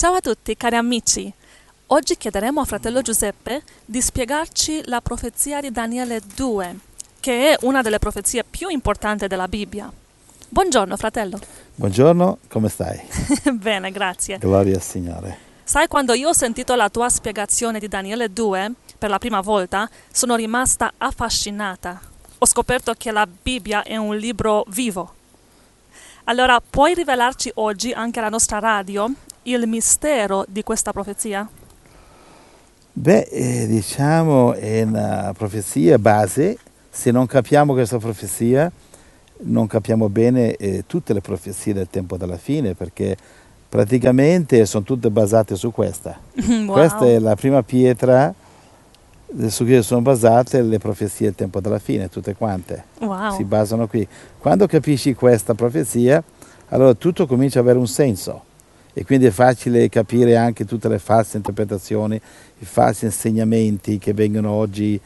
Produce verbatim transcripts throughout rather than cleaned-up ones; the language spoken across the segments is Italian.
Ciao a tutti cari amici, oggi chiederemo a fratello Giuseppe di spiegarci la profezia di Daniele due, che è una delle profezie più importanti della Bibbia. Buongiorno fratello. Buongiorno, come stai? Bene, grazie. Gloria al Signore. Sai, quando io ho sentito la tua spiegazione di Daniele due per la prima volta, sono rimasta affascinata. Ho scoperto che la Bibbia è un libro vivo. Allora, puoi rivelarci oggi anche alla nostra radio il mistero di questa profezia? Beh, eh, diciamo è una profezia base. Se non capiamo questa profezia, non capiamo bene eh, tutte le profezie del tempo della fine, perché praticamente sono tutte basate su questa. Wow. Questa è la prima pietra su cui sono basate le profezie del tempo della fine, tutte quante. Wow. Si basano qui. Quando capisci questa profezia, allora tutto comincia ad avere un senso. E quindi è facile capire anche tutte le false interpretazioni, i falsi insegnamenti che vengono oggi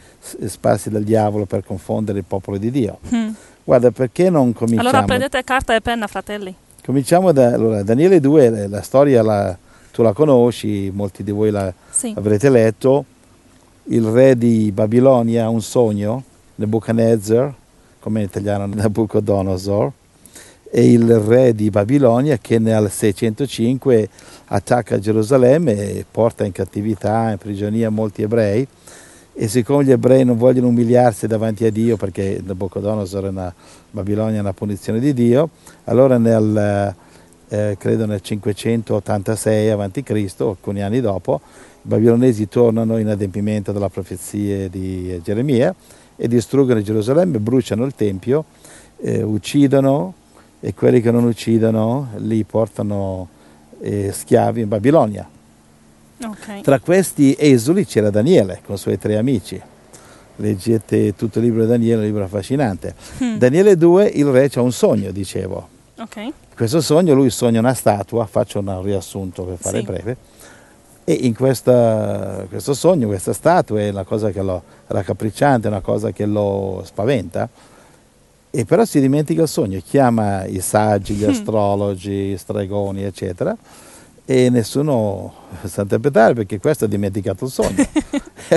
sparsi dal diavolo per confondere il popolo di Dio. Mm. Guarda, perché non cominciamo? Allora prendete carta e penna, fratelli. Cominciamo da allora, Daniele due, la storia la, tu la conosci, molti di voi la, sì. avrete letto. Il re di Babilonia ha un sogno, Nabucodonosor, come in italiano Nabucodonosor, e il re di Babilonia che nel seicentocinque attacca Gerusalemme e porta in cattività, in prigionia molti ebrei, e siccome gli ebrei non vogliono umiliarsi davanti a Dio, perché Nabucodonosor è una, Babilonia è una punizione di Dio, allora nel, eh, credo nel cinquecentottantasei avanti Cristo, alcuni anni dopo, i babilonesi tornano in adempimento della profezia di Geremia e distruggono Gerusalemme, bruciano il Tempio, eh, uccidono, e quelli che non uccidono li portano eh, schiavi in Babilonia. Okay. Tra questi esuli c'era Daniele con i suoi tre amici. Leggete tutto il libro di Daniele, un libro affascinante. Hmm. Daniele due, il re c'ha un sogno, dicevo. Okay. Questo sogno, lui sogna una statua, faccio un riassunto per fare sì. breve, e in questa, questo sogno, questa statua è una cosa che lo raccapricciante, una cosa che lo spaventa, e però si dimentica il sogno, chiama i saggi, gli astrologi, i stregoni, eccetera, e nessuno sa interpretare perché questo ha dimenticato il sogno.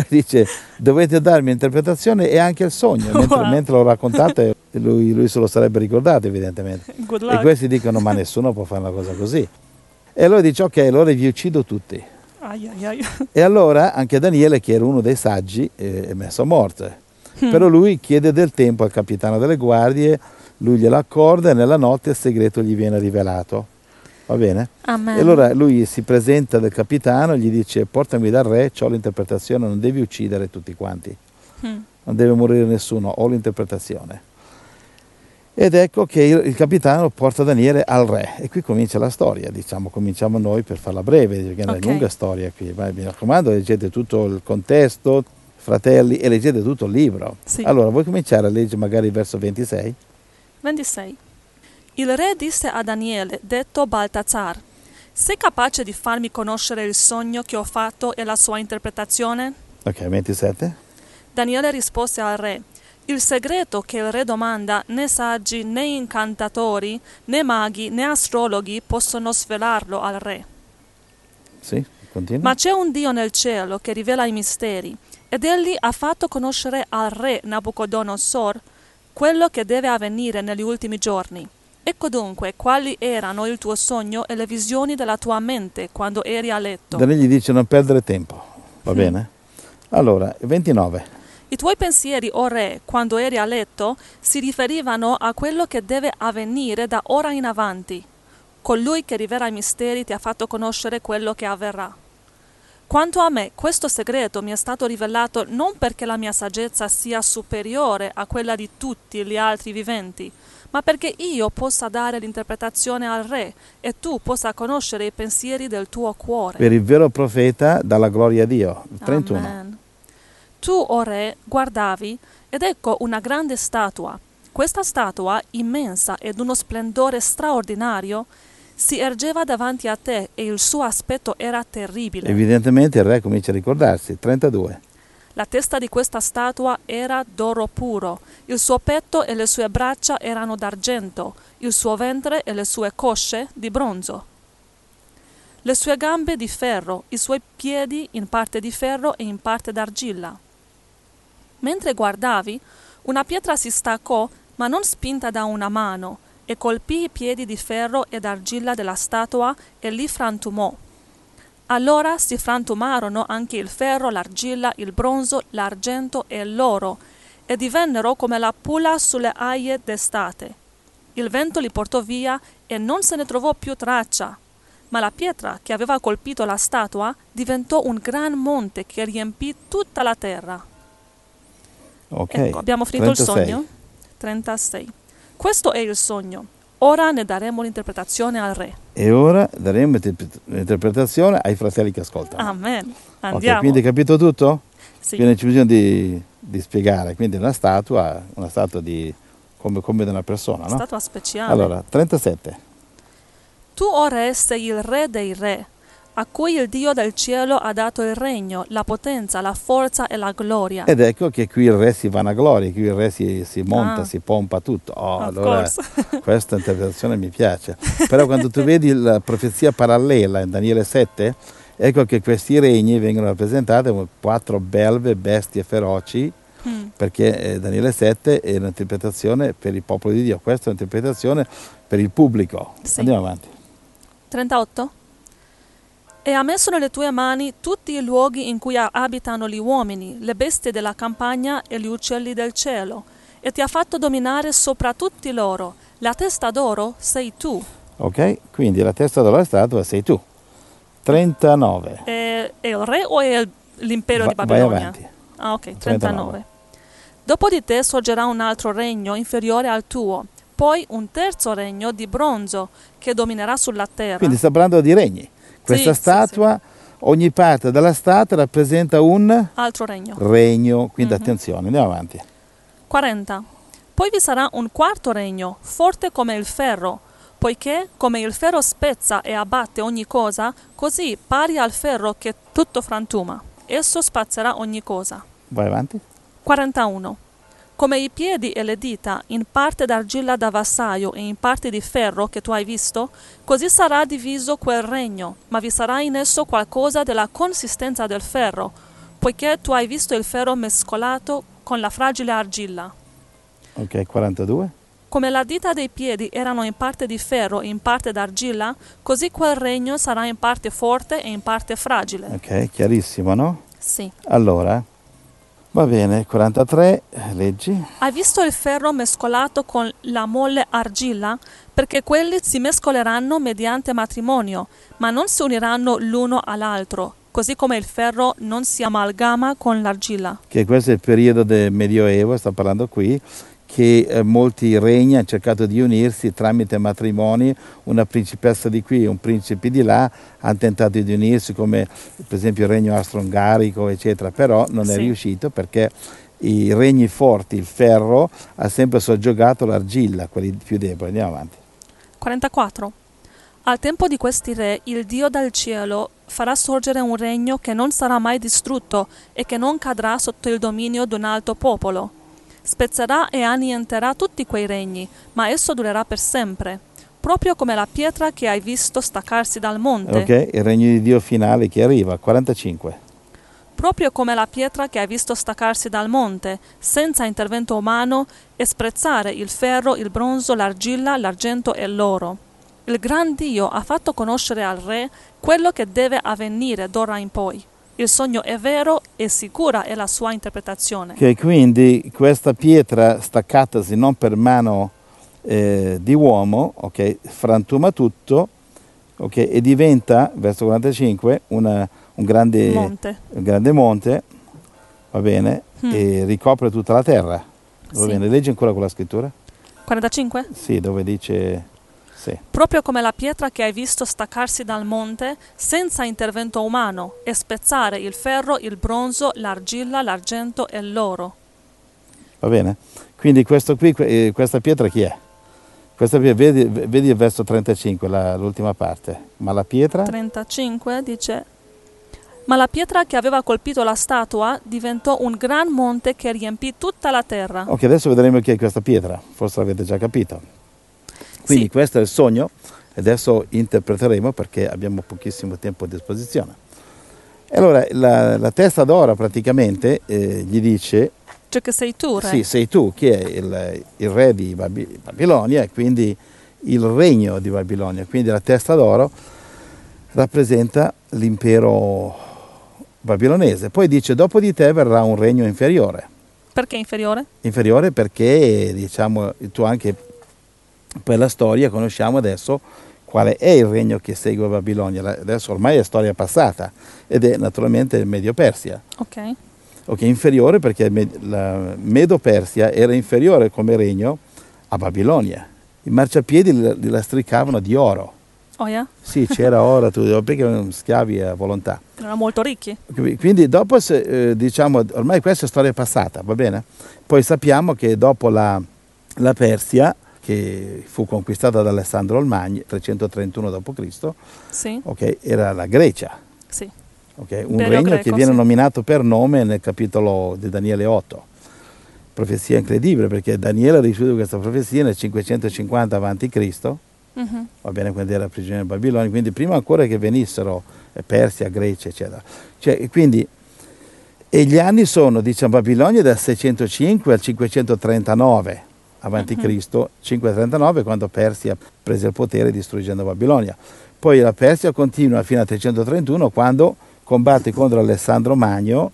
Dice, dovete darmi l'interpretazione e anche il sogno, mentre, wow. mentre lo raccontate lui, lui se lo sarebbe ricordato evidentemente. E questi dicono, ma nessuno può fare una cosa così. E allora dice, ok, allora vi uccido tutti. Ai, ai, ai. E allora anche Daniele, che era uno dei saggi, è messo a morte. Hmm. Però lui chiede del tempo al capitano delle guardie, lui glielo accorda e nella notte il segreto gli viene rivelato. Va bene? Amen. E allora lui si presenta dal capitano e gli dice, portami dal re, ho l'interpretazione, non devi uccidere tutti quanti, hmm. non deve morire nessuno, ho l'interpretazione. Ed ecco che il, il capitano porta Daniele al re, e qui comincia la storia, diciamo, cominciamo noi per farla breve, perché okay. è una lunga storia qui, ma mi raccomando, leggete tutto il contesto, fratelli, e leggete tutto il libro. Sì. Allora, vuoi cominciare a leggere magari il verso ventisei? ventisei. Il re disse a Daniele, detto Baltazar, sei capace di farmi conoscere il sogno che ho fatto e la sua interpretazione? Ok, ventisette. Daniele rispose al re, il segreto che il re domanda né saggi, né incantatori, né maghi, né astrologhi possono svelarlo al re. Sì, continua. Ma c'è un Dio nel cielo che rivela i misteri, ed egli ha fatto conoscere al re Nabucodonosor quello che deve avvenire negli ultimi giorni. Ecco dunque quali erano il tuo sogno e le visioni della tua mente quando eri a letto. Daniele gli dice non perdere tempo, va mm. bene? Allora, ventinove. I tuoi pensieri, o re, quando eri a letto, si riferivano a quello che deve avvenire da ora in avanti. Colui che rivela i misteri ti ha fatto conoscere quello che avverrà. Quanto a me, questo segreto mi è stato rivelato non perché la mia saggezza sia superiore a quella di tutti gli altri viventi, ma perché io possa dare l'interpretazione al re e tu possa conoscere i pensieri del tuo cuore. Per il vero profeta dalla gloria a Dio. trentuno. Amen. Tu, o re, guardavi, ed ecco una grande statua. Questa statua, immensa ed uno splendore straordinario, si ergeva davanti a te e il suo aspetto era terribile. Evidentemente il re comincia a ricordarsi. trentadue. La testa di questa statua era d'oro puro, il suo petto e le sue braccia erano d'argento, il suo ventre e le sue cosce di bronzo. le sue gambe di ferro, i suoi piedi in parte di ferro e in parte d'argilla. Mentre guardavi, una pietra si staccò, ma non spinta da una mano, e colpì i piedi di ferro e d'argilla della statua e li frantumò. Allora si frantumarono anche il ferro, l'argilla, il bronzo, l'argento e l'oro, e divennero come la pula sulle aie d'estate. Il vento li portò via e non se ne trovò più traccia, ma la pietra che aveva colpito la statua diventò un gran monte che riempì tutta la terra. Okay. Ecco, abbiamo finito trentasei. Il sogno. trentasei. Questo è il sogno. Ora ne daremo l'interpretazione al re. E ora daremo l'interpretazione ai fratelli che ascoltano. Amen. Andiamo. Okay, quindi hai capito tutto? Sì. Quindi c'è bisogno di, di spiegare. Quindi una statua, una statua di, come, come di una persona, una no? Statua speciale. Allora, trentasette. Tu, o re, sei il re dei re, a cui il Dio del cielo ha dato il regno, la potenza, la forza e la gloria. Ed ecco che qui il re si vanagloria, qui il re si, si monta, ah. si pompa tutto. Oh, allora, questa interpretazione mi piace. Però quando tu vedi la profezia parallela in Daniele sette, ecco che questi regni vengono rappresentati come quattro belve, bestie feroci, mm. perché Daniele sette è un'interpretazione per il popolo di Dio, questa è un'interpretazione per il pubblico. Sì. Andiamo avanti. trentotto. E ha messo nelle tue mani tutti i luoghi in cui abitano gli uomini, le bestie della campagna e gli uccelli del cielo, e ti ha fatto dominare sopra tutti loro. La testa d'oro sei tu. Ok, quindi la testa d'oro è statua sei tu. trentanove. È, è il re o è l'impero Va, di Babilonia? Vai avanti. Ah, ok, trentanove. trentanove. Dopo di te sorgerà un altro regno inferiore al tuo, poi un terzo regno di bronzo che dominerà sulla terra. Quindi sta parlando di regni. Questa sì, statua, sì, sì. Ogni parte della statua rappresenta un altro regno. Regno, quindi mm-hmm. attenzione, andiamo avanti. quaranta. Poi vi sarà un quarto regno, forte come il ferro, poiché come il ferro spezza e abbatte ogni cosa, così pari al ferro che tutto frantuma. Esso spazzerà ogni cosa. Vai avanti. quarantuno. Come i piedi e le dita, in parte d'argilla da vassaio e in parte di ferro che tu hai visto, così sarà diviso quel regno, ma vi sarà in esso qualcosa della consistenza del ferro, poiché tu hai visto il ferro mescolato con la fragile argilla. Ok, quarantadue. Come la dita dei piedi erano in parte di ferro e in parte d'argilla, così quel regno sarà in parte forte e in parte fragile. Ok, chiarissimo, no? Sì. Allora... Va bene, quarantatré, leggi. Hai visto il ferro mescolato con la molle argilla? Perché quelli si mescoleranno mediante matrimonio, ma non si uniranno l'uno all'altro, così come il ferro non si amalgama con l'argilla. Che questo è il periodo del Medioevo, sta parlando qui, che eh, molti regni hanno cercato di unirsi tramite matrimoni, una principessa di qui, un principe di là, hanno tentato di unirsi come per esempio il regno austro-ungarico, eccetera, però non sì. è riuscito perché i regni forti, il ferro, ha sempre soggiogato l'argilla, quelli più deboli. Andiamo avanti. quarantaquattro. Al tempo di questi re, il Dio dal cielo farà sorgere un regno che non sarà mai distrutto e che non cadrà sotto il dominio di un altro popolo. Spezzerà e annienterà tutti quei regni, ma esso durerà per sempre, proprio come la pietra che hai visto staccarsi dal monte. Ok, il regno di Dio finale che arriva, quarantacinque. Proprio come la pietra che hai visto staccarsi dal monte, senza intervento umano, e sprezzare il ferro, il bronzo, l'argilla, l'argento e l'oro. Il gran Dio ha fatto conoscere al re quello che deve avvenire d'ora in poi. Il sogno è vero e sicura è la sua interpretazione. Che quindi questa pietra staccatasi non per mano eh, di uomo, okay, frantuma tutto, okay, e diventa, verso quarantacinque, una, un, grande, monte. un grande monte, va bene, mm. e ricopre tutta la terra. Va sì. bene, leggi ancora quella scrittura? quarantacinque? Sì, dove dice... Sì. Proprio come la pietra che hai visto staccarsi dal monte senza intervento umano e spezzare il ferro, il bronzo, l'argilla, l'argento e l'oro. Va bene? Quindi questo qui, questa pietra chi è? Questa pietra, vedi, vedi il verso trentacinque, la, l'ultima parte. Ma la pietra? trentacinque dice... Ma la pietra che aveva colpito la statua diventò un gran monte che riempì tutta la terra. Ok, adesso vedremo chi è questa pietra. Forse l'avete già capito. Quindi sì. questo è il sogno Adesso interpreteremo perché abbiamo pochissimo tempo a disposizione. E allora la, la testa d'oro praticamente eh, gli dice... Cioè che sei tu, re? Sì, sei tu che è il, il re di Babi- Babilonia e quindi il regno di Babilonia. Quindi la testa d'oro rappresenta l'impero babilonese. Poi dice, dopo di te verrà un regno inferiore. Perché inferiore? Inferiore perché, diciamo, tu anche per la storia conosciamo adesso quale è il regno che segue Babilonia. Adesso ormai è storia passata ed è naturalmente il Medo-Persia. Ok. Ok, inferiore perché la Medo-Persia era inferiore come regno a Babilonia. I marciapiedi la stricavano di oro. Oh yeah? Sì, c'era oro, perché erano schiavi a volontà. Erano molto ricchi. Quindi dopo, eh, diciamo, ormai questa è storia passata, va bene? Poi sappiamo che dopo la, la Persia, che fu conquistata da Alessandro Magno, trecentotrentuno dopo Cristo, sì. Okay, era la Grecia. Sì. Okay, un Impero regno greco, che viene sì. nominato per nome nel capitolo di Daniele otto. Profezia incredibile, perché Daniele ha ricevuto questa profezia nel cinquecentocinquanta avanti Cristo, uh-huh. va bene, quando era prigioniero in Babilonia, quindi prima ancora che venissero Persia, Grecia, eccetera. Cioè, quindi, e gli anni sono, diciamo, Babilonia dal seicentocinque al cinquecentotrentanove avanti Cristo, cinquecentotrentanove quando Persia prese il potere distruggendo Babilonia. Poi la Persia continua fino al trecentotrentuno quando combatte contro Alessandro Magno,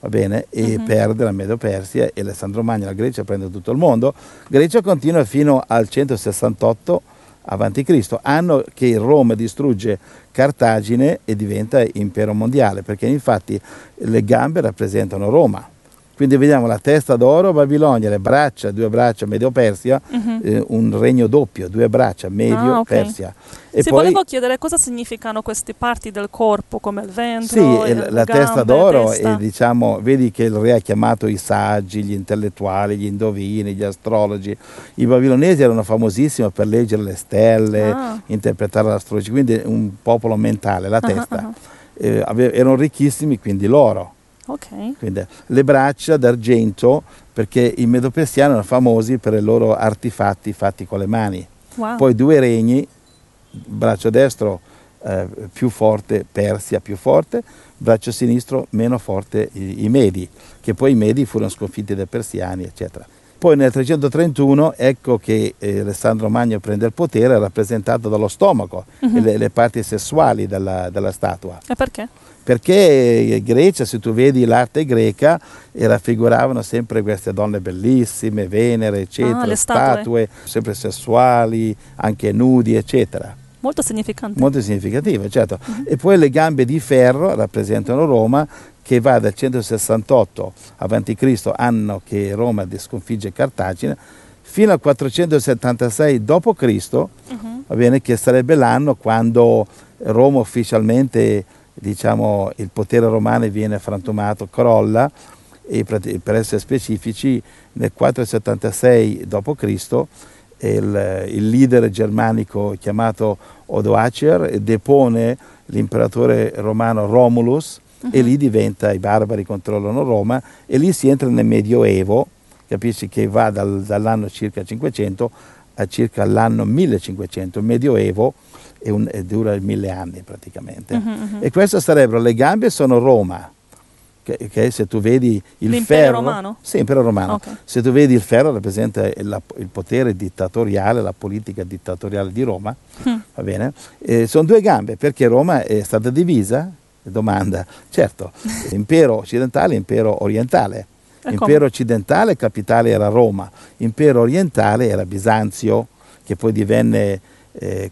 va bene, e uh-huh. perde la Medo-Persia e Alessandro Magno, la Grecia prende tutto il mondo. Grecia continua fino al centosessantotto avanti Cristo, anno che Roma distrugge Cartagine e diventa impero mondiale, perché infatti le gambe rappresentano Roma. Quindi vediamo la testa d'oro Babilonia, le braccia, due braccia Medo-Persia, uh-huh. eh, un regno doppio, due braccia Medio-Persia. Ah, okay. E se poi, volevo chiedere cosa significano queste parti del corpo, come il ventre, sì, il, la, la gambe, testa d'oro, testa. E diciamo, vedi che il re ha chiamato i saggi, gli intellettuali, gli indovini, gli astrologi. I babilonesi erano famosissimi per leggere le stelle, ah. interpretare l'astrologia, quindi un popolo mentale, la testa. Uh-huh, uh-huh. Eh, ave- erano ricchissimi, quindi l'oro. Okay. Quindi, le braccia d'argento, perché i medo-persiani erano famosi per i loro artefatti fatti con le mani. Wow. Poi due regni, braccio destro eh, più forte, Persia più forte, braccio sinistro meno forte, i, i Medi, che poi i Medi furono sconfitti dai persiani, eccetera. Poi nel trecentotrentuno ecco che eh, Alessandro Magno prende il potere, rappresentato dallo stomaco, mm-hmm. le, le parti sessuali della, della statua. E perché? Perché in Grecia, se tu vedi l'arte greca, raffiguravano sempre queste donne bellissime, Venere, eccetera, ah, le statue. statue, sempre sessuali, anche nudi, eccetera. Molto significante. Molto significativo, certo. Uh-huh. E poi le gambe di ferro rappresentano Roma, che va dal centosessantotto avanti Cristo, anno che Roma sconfigge Cartagine, fino al quattrocentosettantasei dopo Cristo, uh-huh. va bene, che sarebbe l'anno quando Roma ufficialmente... diciamo il potere romano viene frantumato, crolla, e per essere specifici nel quattrocentosettantasei dopo Cristo il, il leader germanico chiamato Odoacer depone l'imperatore romano Romulus, uh-huh. e lì diventa, i barbari controllano Roma e lì si entra nel Medioevo, capisci, che va dal, dall'anno circa cinquecento a circa l'anno millecinquecento, il Medioevo. E, un, e dura mille anni praticamente. Uh-huh, uh-huh. E queste sarebbero, le gambe sono Roma, che, che se tu vedi il L'impero ferro... romano? Sì, impero romano. Okay. Se tu vedi il ferro rappresenta il, il potere dittatoriale, la politica dittatoriale di Roma, uh-huh. va bene? E sono due gambe, perché Roma è stata divisa, domanda, certo, impero occidentale e impero orientale. E impero come? Occidentale, capitale era Roma, impero orientale era Bisanzio, che poi divenne...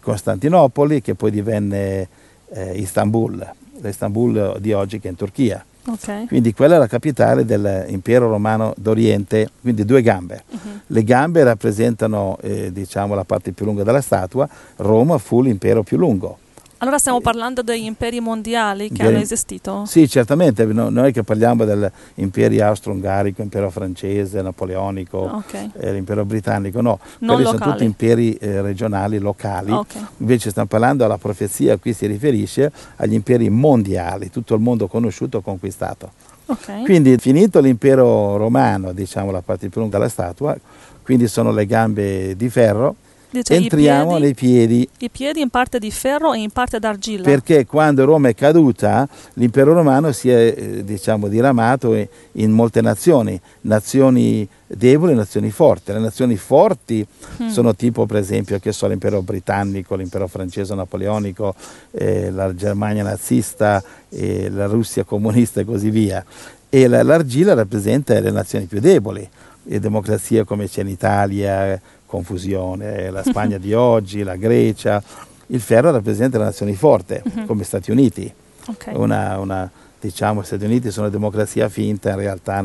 Costantinopoli, che poi divenne eh, Istanbul, l'Istanbul di oggi che è in Turchia. Okay. Quindi quella è la capitale dell'impero romano d'Oriente, quindi due gambe. Uh-huh. Le gambe rappresentano eh, diciamo, la parte più lunga della statua, Roma fu l'impero più lungo. Allora stiamo parlando degli imperi mondiali che De... hanno esistito? Sì, certamente, no, noi che parliamo dell'impero austro-ungarico, impero francese, napoleonico, okay. eh, l'impero britannico, no, non quelli locali. Sono tutti imperi eh, regionali, locali, okay. Invece stiamo parlando alla profezia, qui si riferisce agli imperi mondiali, tutto il mondo conosciuto e conquistato. Okay. Quindi finito l'impero romano, diciamo la parte più lunga della statua, quindi sono le gambe di ferro, Dice, entriamo nei piedi. I piedi in parte di ferro e in parte d'argilla. Perché quando Roma è caduta, l'impero romano si è eh, diciamo, diramato in molte nazioni, nazioni deboli e nazioni forti. Le nazioni forti mm. sono tipo, per esempio, che so, l'impero britannico, l'impero francese napoleonico, eh, la Germania nazista, eh, la Russia comunista e così via. E la, l'argilla rappresenta le nazioni più deboli, le democrazie come c'è in Italia, confusione, la Spagna di oggi, la Grecia. Il ferro rappresenta le nazioni forti, uh-huh. come Stati Uniti. Okay. Una, una, diciamo, gli Stati Uniti sono una democrazia finta, in realtà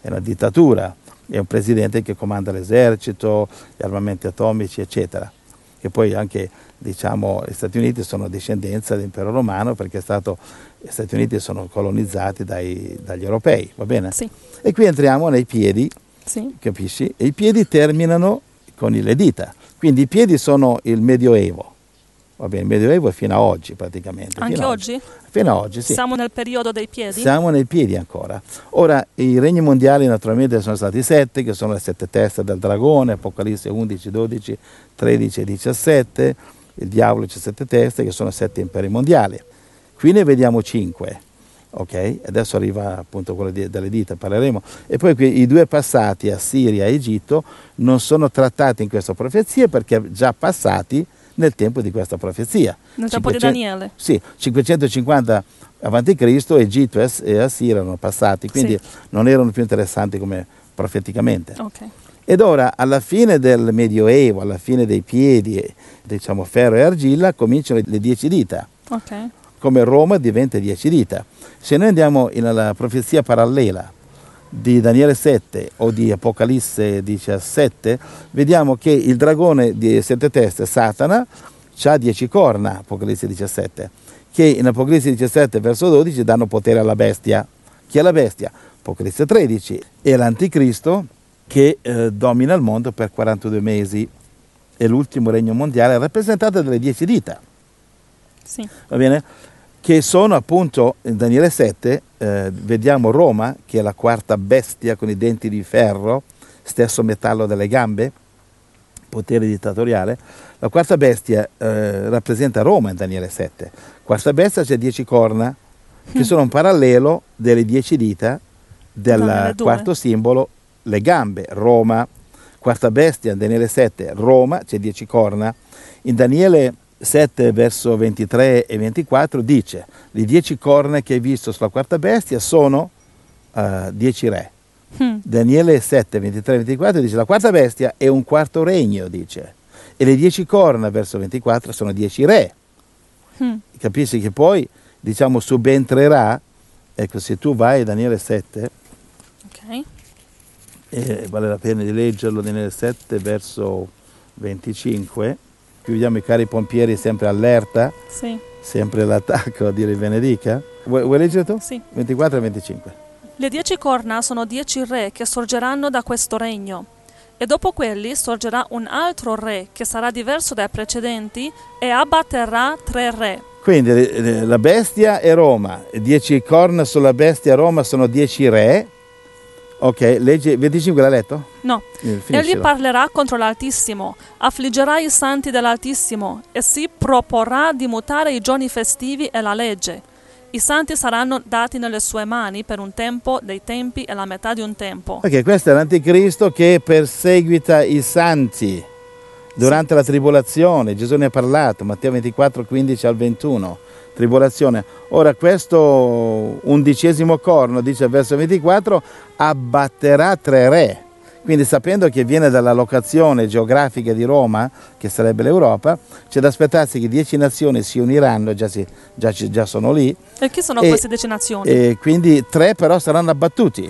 è una dittatura. È un presidente che comanda l'esercito, gli armamenti atomici, eccetera. Che poi anche, diciamo, gli Stati Uniti sono discendenza dell'impero romano, perché è stato, gli Stati Uniti sono colonizzati dai, dagli europei, va bene? Sì. E qui entriamo nei piedi, sì. capisci? E i piedi terminano con le dita, quindi i piedi sono il Medioevo, va bene, il Medioevo è fino a oggi praticamente. Anche fino oggi? Fino a oggi, sì. Siamo nel periodo dei piedi? Siamo nei piedi ancora. Ora, i regni mondiali naturalmente sono stati sette, che sono le sette teste del dragone, Apocalisse undici, dodici, tredici e diciassette, il diavolo c'è sette teste, che sono sette imperi mondiali. Qui ne vediamo cinque, ok? Adesso arriva appunto quello di, delle dita, parleremo. E poi qui, i due passati a Siria e Egitto non sono trattati in questa profezia perché già passati nel tempo di questa profezia. Nel tempo di Daniele. Sì, cinquecentocinquanta avanti Cristo, Egitto e Assiria erano passati, quindi sì. non erano più interessanti come profeticamente. Okay. Ed ora, alla fine del Medioevo, alla fine dei piedi, diciamo ferro e argilla, cominciano le dieci dita. Okay. Come Roma diventa dieci dita. Se noi andiamo nella profezia parallela di Daniele sette o di Apocalisse diciassette, vediamo che il dragone di sette teste, Satana, ha dieci corna, Apocalisse diciassette, che in Apocalisse diciassette verso dodici danno potere alla bestia. Chi è la bestia? Apocalisse tredici, è l'anticristo che eh, domina il mondo per quarantadue mesi, è l'ultimo regno mondiale rappresentato dalle dieci dita. Sì. Va bene? Che sono appunto in Daniele sette, eh, vediamo Roma che è la quarta bestia con i denti di ferro, stesso metallo delle gambe, potere dittatoriale. La quarta bestia eh, rappresenta Roma in Daniele sette. Quarta bestia c'è dieci corna, che sono un parallelo delle dieci dita del quarto simbolo, le gambe, Roma. Quarta bestia in Daniele sette, Roma, c'è dieci corna. In Daniele sette verso ventitré e ventiquattro dice: le dieci corna che hai visto sulla quarta bestia sono uh, dieci re. hmm. Daniele sette, ventitré e ventiquattro dice: la quarta bestia è un quarto regno, dice, e le dieci corna verso ventiquattro sono dieci re. hmm. Capisci che poi, diciamo, subentrerà. Ecco, se tu vai a Daniele sette, okay. eh, vale la pena di leggerlo. Daniele sette verso venticinque, vediamo i cari pompieri sempre allerta, sì. sempre l'attacco, a dire benedica. Vuoi, vuoi leggere tu? Sì. ventiquattro e venticinque. Le dieci corna sono dieci re che sorgeranno da questo regno, e dopo quelli sorgerà un altro re che sarà diverso dai precedenti e abbatterà tre re. Quindi la bestia è Roma, dieci corna sulla bestia Roma sono dieci re. Ok, legge venticinque, l'ha letto? No. Egli parlerà contro l'Altissimo, affliggerà i santi dell'Altissimo e si proporrà di mutare i giorni festivi e la legge. I santi saranno dati nelle sue mani per un tempo dei tempi e la metà di un tempo. Ok, questo è l'anticristo che perseguita i santi durante sì. la tribolazione. Gesù ne ha parlato, Matteo ventiquattro, quindici al ventuno. Tribolazione. Ora questo undicesimo corno, dice verso ventiquattro, abbatterà tre re. Quindi, sapendo che viene dalla locazione geografica di Roma, che sarebbe l'Europa, c'è da aspettarsi che dieci nazioni si uniranno, già, si, già, già sono lì. E chi sono e, queste dieci nazioni? E quindi tre però saranno abbattuti.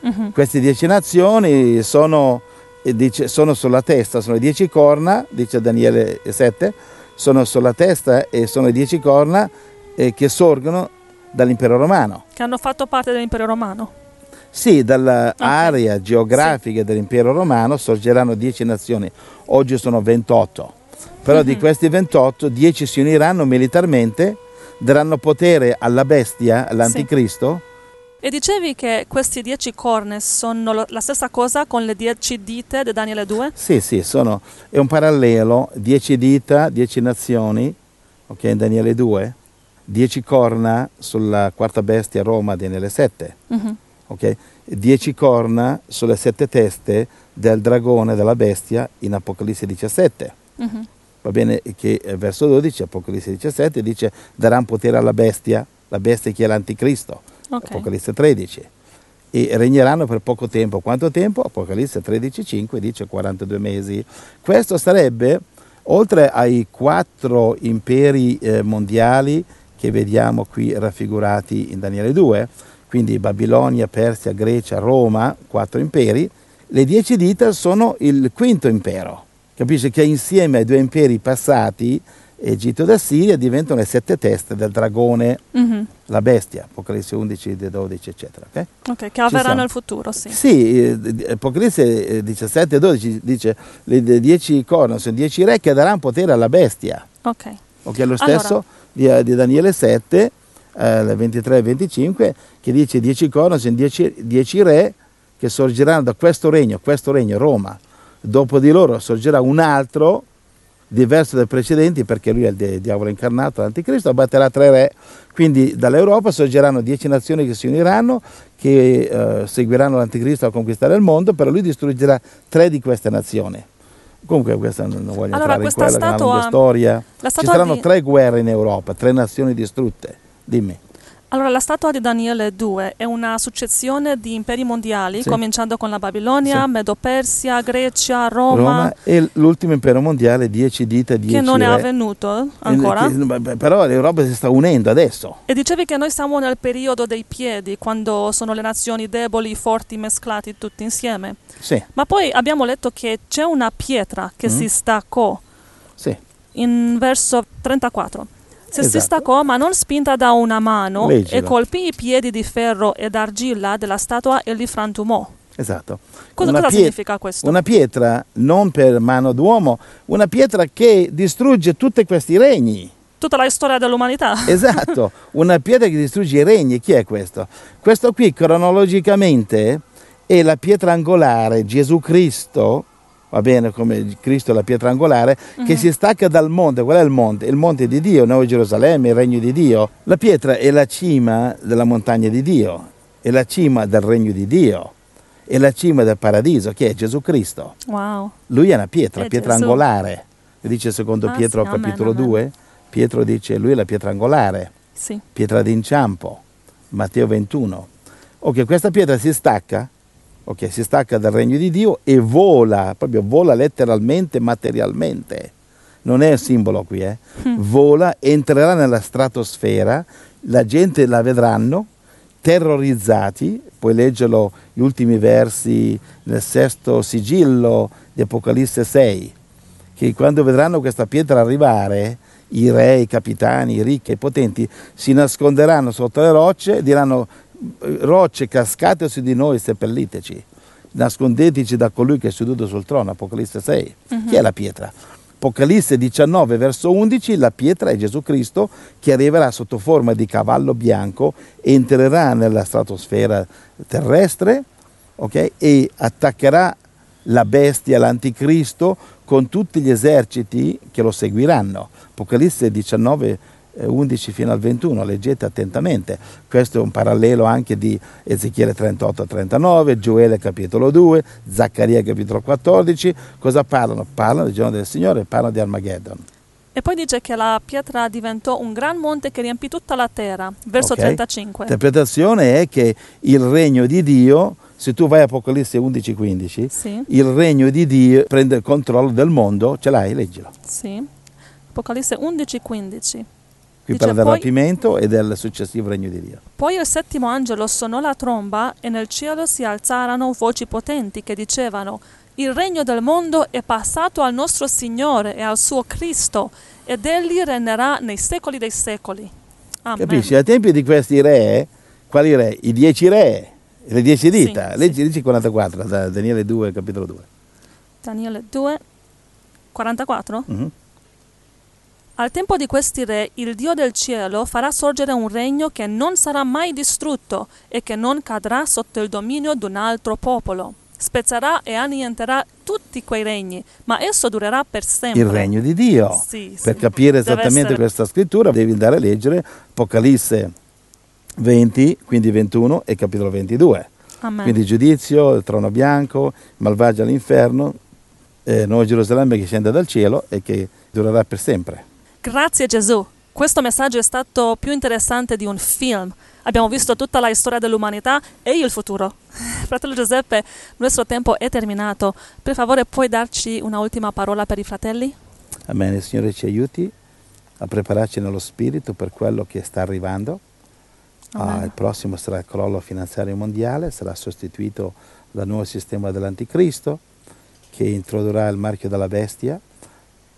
Uh-huh. Queste dieci nazioni sono, dice, sono sulla testa, sono dieci corna, dice Daniele sette, sono sulla testa e sono dieci corna eh, che sorgono dall'impero romano. Che hanno fatto parte dell'impero romano? Sì, dall'area okay. geografica sì. dell'impero romano sorgeranno dieci nazioni. Oggi sono ventotto, però mm-hmm. di questi ventotto, dieci si uniranno militarmente, daranno potere alla bestia, all'anticristo, sì. E dicevi che questi dieci corna sono la stessa cosa con le dieci dita di Daniele due? Sì, sì, sono, è un parallelo, dieci dita, dieci nazioni, ok, in Daniele due, dieci corna sulla quarta bestia Roma, Daniele sette, mm-hmm. ok, dieci corna sulle sette teste del dragone, della bestia, in Apocalisse diciassette. Mm-hmm. Va bene che verso dodici, Apocalisse diciassette, dice daranno potere alla bestia, la bestia che è l'anticristo, okay. Apocalisse tredici, e regneranno per poco tempo. Quanto tempo? Apocalisse tredici, cinque, dice quarantadue mesi. Questo sarebbe, oltre ai quattro imperi eh, mondiali che vediamo qui raffigurati in Daniele due, quindi Babilonia, Persia, Grecia, Roma, quattro imperi, le dieci dita sono il quinto impero. Capisce che insieme ai due imperi passati, Egitto ed Assiria, diventano le sette teste del dragone, mm-hmm. la bestia, Apocalisse undici, dodici, eccetera. Okay? Ok, che avverrà nel futuro, sì. Sì, Apocalisse diciassette, dodici dice le dieci corna, sono dieci re che daranno potere alla bestia. Ok. Ok, lo stesso allora. di, di Daniele sette, eh, ventitré e venticinque, che dice dieci corna, sono dieci re che sorgeranno da questo regno, questo regno Roma. Dopo di loro sorgerà un altro diverso dai precedenti, perché lui è il diavolo incarnato, l'anticristo, abbatterà tre re. Quindi dall'Europa sorgeranno dieci nazioni che si uniranno, che eh, seguiranno l'anticristo a conquistare il mondo, però lui distruggerà tre di queste nazioni. Comunque questa non voglio allora, entrare in quella statua, che è una lunga storia. Ci saranno di... tre guerre in Europa, tre nazioni distrutte. Dimmi. Allora, la statua di Daniele due è una successione di imperi mondiali, sì. cominciando con la Babilonia, sì. Medo-Persia, Grecia, Roma. Roma e l'ultimo impero mondiale, dieci dita, dieci re. Che non è avvenuto ancora. Che, però l'Europa si sta unendo adesso. E dicevi che noi siamo nel periodo dei piedi, quando sono le nazioni deboli, forti, mescolati tutti insieme. Sì. Ma poi abbiamo letto che c'è una pietra che mm. si staccò, sì. in verso trentaquattro. Se esatto. si staccò, ma non spinta da una mano, Legilo. E colpì i piedi di ferro ed argilla della statua e li frantumò. Esatto. Cosa, cosa significa questo? Una pietra non per mano d'uomo, una pietra che distrugge tutti questi regni. Tutta la storia dell'umanità. Esatto, una pietra che distrugge i regni. Chi è questo? Questo qui cronologicamente è la pietra angolare, Gesù Cristo. Va bene, come Cristo è la pietra angolare, mm-hmm. che si stacca dal monte. Qual è il monte? Il monte di Dio, Nuova Gerusalemme, il regno di Dio. La pietra è la cima della montagna di Dio, è la cima del regno di Dio, è la cima del paradiso, che è Gesù Cristo. Wow. Lui è una pietra, è pietra Gesù. Angolare. Dice secondo ah, Pietro sì, capitolo amen, due, amen. Pietro dice, lui è la pietra angolare, sì. pietra d'inciampo, Matteo ventuno. Ok, questa pietra si stacca. Ok, si stacca dal regno di Dio e vola, proprio vola letteralmente, materialmente. Non è un simbolo qui, eh. Mm. Vola, entrerà nella stratosfera, la gente la vedranno, terrorizzati. Puoi leggerlo, gli ultimi versi, nel sesto sigillo di Apocalisse sei, che quando vedranno questa pietra arrivare, i re, i capitani, i ricchi, i potenti, si nasconderanno sotto le rocce e diranno... Rocce, cascate su di noi, seppelliteci, nascondeteci da colui che è seduto sul trono, Apocalisse sei. Uh-huh. Chi è la pietra? Apocalisse diciannove, verso undici, la pietra è Gesù Cristo, che arriverà sotto forma di cavallo bianco, entrerà nella stratosfera terrestre, okay, e attaccherà la bestia, l'anticristo, con tutti gli eserciti che lo seguiranno. Apocalisse diciannove, undici fino al ventuno, leggete attentamente. Questo è un parallelo anche di Ezechiele trentotto a trentanove, Gioele capitolo due, Zaccaria capitolo quattordici. Cosa parlano? Parlano del giorno del Signore, parlano di Armageddon. E poi dice che la pietra diventò un gran monte che riempì tutta la terra, verso trentacinque. L'interpretazione è che il regno di Dio, se tu vai a Apocalisse undici quindici, sì. il regno di Dio prende il controllo del mondo, ce l'hai, leggilo. Sì, Apocalisse undici quindici. Qui dice, parla del rapimento e del successivo regno di Dio. Poi il settimo angelo suonò la tromba e nel cielo si alzarono voci potenti che dicevano: il regno del mondo è passato al nostro Signore e al suo Cristo, ed egli regnerà nei secoli dei secoli. Amen. Capisci? Ai tempi di questi re, quali re? I dieci re, le dieci dita. Sì, leggi sì. quarantaquattro, da Daniele due, capitolo due. Daniele due, quarantaquattro? Mm-hmm. Al tempo di questi re, il Dio del cielo farà sorgere un regno che non sarà mai distrutto e che non cadrà sotto il dominio di un altro popolo. Spezzerà e annienterà tutti quei regni, ma esso durerà per sempre. Il regno di Dio. Sì, per sì. capire esattamente essere... questa scrittura devi andare a leggere Apocalisse venti, quindi ventuno e capitolo ventidue. Amen. Quindi giudizio, il trono bianco, malvagio all'inferno, eh, Nuova Gerusalemme che scende dal cielo e che durerà per sempre. Grazie Gesù. Questo messaggio è stato più interessante di un film. Abbiamo visto tutta la storia dell'umanità e il futuro. Fratello Giuseppe, il nostro tempo è terminato. Per favore, puoi darci una ultima parola per i fratelli? Amen. Il Signore ci aiuti a prepararci nello spirito per quello che sta arrivando. Ah, il prossimo sarà il crollo finanziario mondiale, sarà sostituito dal nuovo sistema dell'anticristo che introdurrà il marchio della bestia.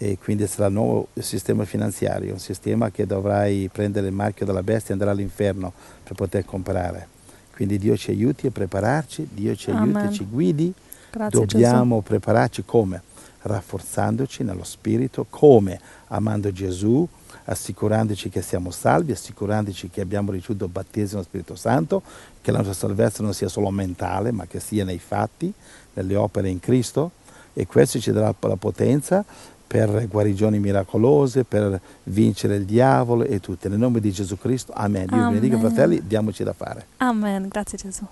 E quindi sarà il nuovo sistema finanziario, un sistema che dovrai prendere il marchio della bestia e andare all'inferno per poter comprare. Quindi Dio ci aiuti a prepararci, Dio ci aiuti Amen. E ci guidi. Grazie, Dobbiamo Gesù. Prepararci come? Rafforzandoci nello spirito, come? Amando Gesù, assicurandoci che siamo salvi, assicurandoci che abbiamo ricevuto il battesimo dello Spirito Santo, che la nostra salvezza non sia solo mentale, ma che sia nei fatti, nelle opere in Cristo, e questo ci darà la potenza per guarigioni miracolose, per vincere il diavolo e tutto. Nel nome di Gesù Cristo, amen. Dio vi benedica, fratelli, diamoci da fare. Amen, grazie Gesù.